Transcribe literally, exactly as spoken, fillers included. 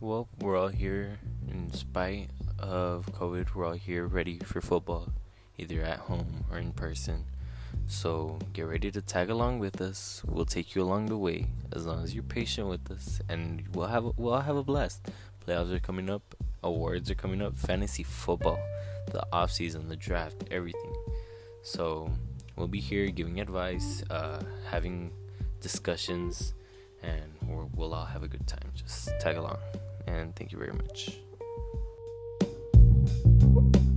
Well, we're all here in spite of COVID. We're all here ready for football, either at home or in person. So get ready to tag along with us. We'll take you along the way as long as you're patient with us, and we'll have we'll all have a blast. Playoffs are coming up, awards are coming up, fantasy football, the off season, the draft, everything. So we'll be here giving advice, uh, having discussions, and we're, we'll all have a good time. Just tag along. And thank you very much.